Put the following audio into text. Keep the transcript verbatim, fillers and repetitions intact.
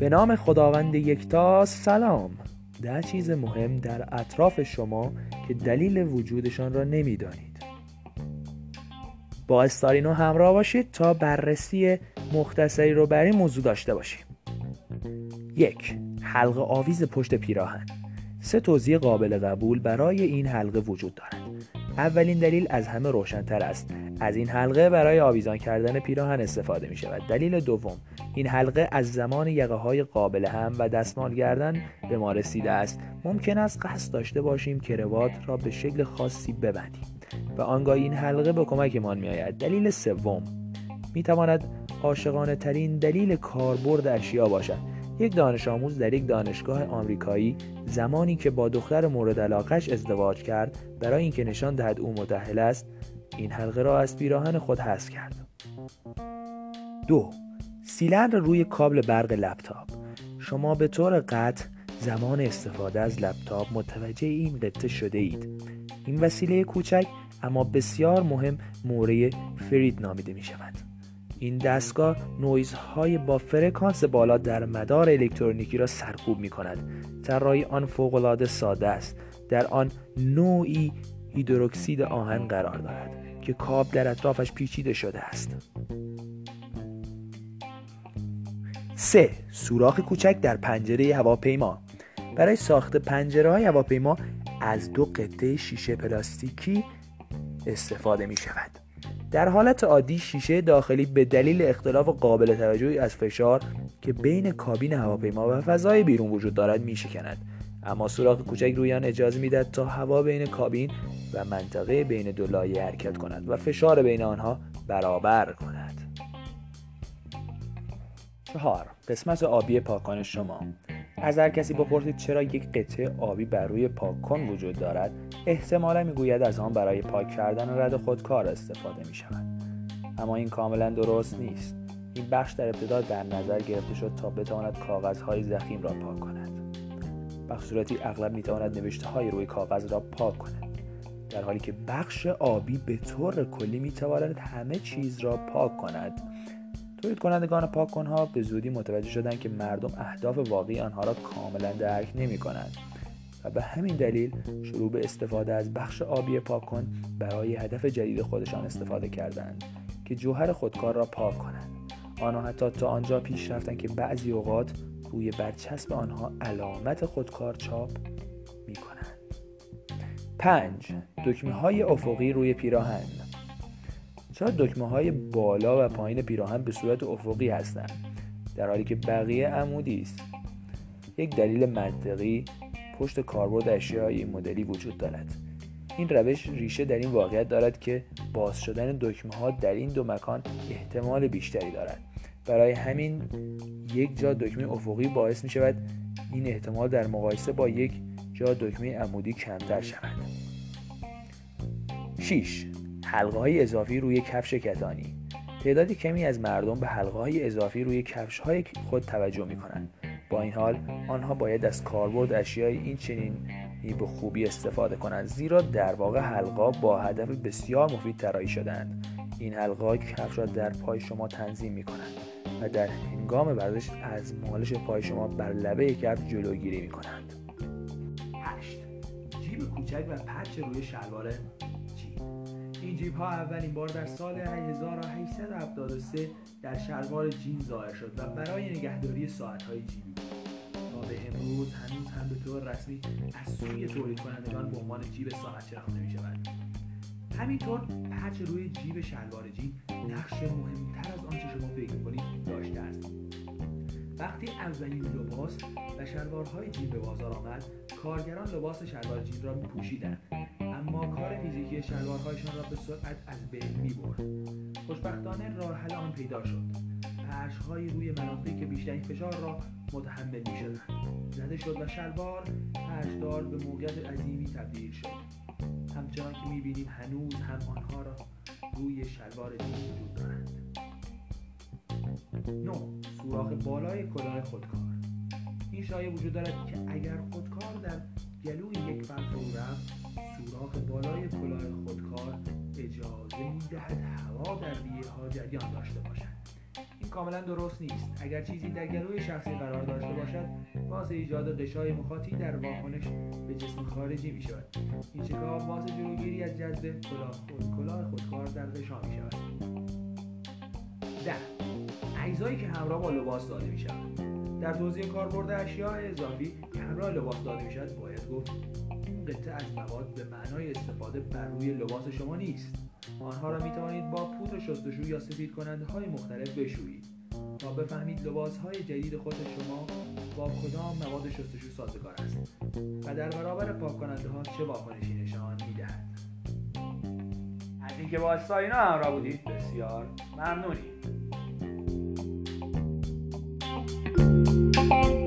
به نام خداوند یکتا. سلام. ده چیز مهم در اطراف شما که دلیل وجودشان را نمی‌دانید. با استارینو همراه باشید تا بررسی مختصری رو بر این موضوع داشته باشیم. یک، حلقه آویز پشت پیراهن. سه توضیح قابل قبول برای این حلقه وجود دارد. اولین دلیل از همه روشن‌تر است. از این حلقه برای آویزان کردن پیراهن استفاده می شود. دلیل دوم، این حلقه از زمان یقه‌های قابل هم و دستمال گردن به ما رسیده است. ممکن است قصد داشته باشیم کروات را به شکل خاصی ببندیم و آنگاه این حلقه به کمکمان می آید. دلیل سوم، می تواند عاشقانه ترین دلیل کاربرد اشیا باشد. یک دانش آموز در یک دانشگاه آمریکایی زمانی که با دختر مورد علاقه‌اش ازدواج کرد، برای اینکه نشان دهد او متأهل است، این حلقه را از پیراهن خود حذف کرد. دو، سیلندر روی کابل برق لپتاپ. شما به طور قطع زمان استفاده از لپتاپ متوجه این قطعه شده اید. این وسیله کوچک اما بسیار مهم موره فرید نامیده می شود. این دستگاه نویزهای با فرکانس بالا در مدار الکترونیکی را سرکوب می کند. طراحی آن فوق‌العاده ساده است. در آن نوعی هیدروکسید آهن قرار دارد که کاب در اطرافش پیچیده شده است. سه، سوراخ کوچک در پنجره هواپیما. برای ساخت پنجره‌های هواپیما از دو قطعه شیشه پلاستیکی استفاده می شود. در حالت عادی شیشه داخلی به دلیل اختلاف قابل توجهی از فشار که بین کابین هواپیما و فضای بیرون وجود دارد می شکند. اما سوراخ کوچک روی آن اجازه می‌دهد تا هوا بین کابین و منطقه بین دو لایه حرکت کند و فشار بین آنها برابر کند. چهار، قسمت آبی پاکان شما. از هر کسی بپرسید چرا یک قطعه آبی بر روی پاکان وجود دارد، احتمالا میگوید از آن برای پاک کردن رد خودکار استفاده می شود. اما این کاملا درست نیست. این بخش در ابتدا در نظر گرفته شد تا بتواند کاغذهای ضخیم را پاک کند. بخش صورتی اغلب میتواند نوشته های روی کاغذ را پاک کند، در حالی که بخش آبی به طور کلی میتواند همه چیز را پاک کند. تولید کنندگان پاک کنها به زودی متوجه شدند که مردم اهداف واقعی آنها را کاملا درک نمی کنند و به همین دلیل شروع به استفاده از بخش آبی پاک کن برای هدف جدید خودشان استفاده کردند که جوهر خودکار را پاک کنند. آنها حتی تا آنجا پیش رفتند که بعضی اوقات روی برچسب آنها علامت خودکار چاپ می کنند. پنج، دکمه های افقی روی پیراهن. چرا دکمه های بالا و پایین پیراهن به صورت افقی هستند در حالی که بقیه عمودی است؟ یک دلیل منطقی پشت کاربرد اشیای مدلی وجود دارد. این روش ریشه در این واقعیت دارد که باز شدن دکمه ها در این دو مکان احتمال بیشتری دارد. برای همین یک جا دکمه افقی باعث می شود این احتمال در مقایسه با یک جا دکمه عمودی کمتر شود. شش، حلقه های اضافی روی کفش کتانی. تعدادی کمی از مردم به حلقه های اضافی روی کفش های خود توجه می کنند. با این حال آنها باید از کاربرد اشیای این چنین به خوبی استفاده کنند، زیرا در واقع حلقه‌ها با هدف بسیار مفید طراحی شدند. این حلقه‌ها کفش را در پای شما تنظیم می‌کنند و در هنگام ورزش از مالش پای شما بر لبه کفش جلوگیری می‌کنند. هشت، جیب کوچک و پچ روی شلوار جیب. این جیب‌ها اولین بار در سال هزار و هشتصد و هفتاد و سه در شلوار جین ظاهر شد و برای نگهداری ساعت‌های جیبی امروز هنوز هم به طور رسمی از سوی تولید کنندگان به عنوان جیب ساعت شناخته می شود. همینطور پچ روی جیب شلوار جین نقش مهمتر از آنچه شما فکر می‌کنید داشته است. وقتی اولین لباس و شلوارهای جین به بازار آمد، کارگران لباس شلوار جین را می‌پوشیدند، اما کار فیزیکی شلوارهایشان را به سرعت از بین می‌برد. خوشبختانه راه حل آن پیدا شد. پچ‌های روی مناطقی که بیشترین فشار را متحمل می‌شدند زده شد و شلوار پچ‌دار به موجود عظیمی تبدیل شد. همچنان که می‌بینیم هنوز هم آنها را روی شلوار جین وجود دارند. نه، سوراخ بالای کلاه خودکار. این شایعه وجود دارد که اگر خودکار در گلوی یک فرد فرو رفت، سوراخ بالای کلاه خودکار اجازه می‌دهد هوا در ریه‌ها جریان داشته باشد. کاملا درست نیست. اگر چیزی در گلوی شخصی قرار داشته باشد، باعث ایجاد غشای مخاطی در واکنش به جسم خارجی می شود. این شکاف باعث جلوگیری از جذب کلاه خودکار در غشا می شود. ده. اجزایی که همراه با لباس داده می شود. در توضیح کاربرد اشیاء اضافی که همراه لباس داده می شود، باید گفت قطعه از مواد به معنای استفاده بر روی لباس شما نیست. آنها را می توانید با پودر شستشو یا سفید کننده های مختلف بشویید تا بفهمید لباس های جدید خود شما با کدام مواد شستشو سازگار است و در برابر پاک کننده ها چه واکنشی نشان می دهد. از اینکه با استاینا همراه بودید بسیار ممنونیم.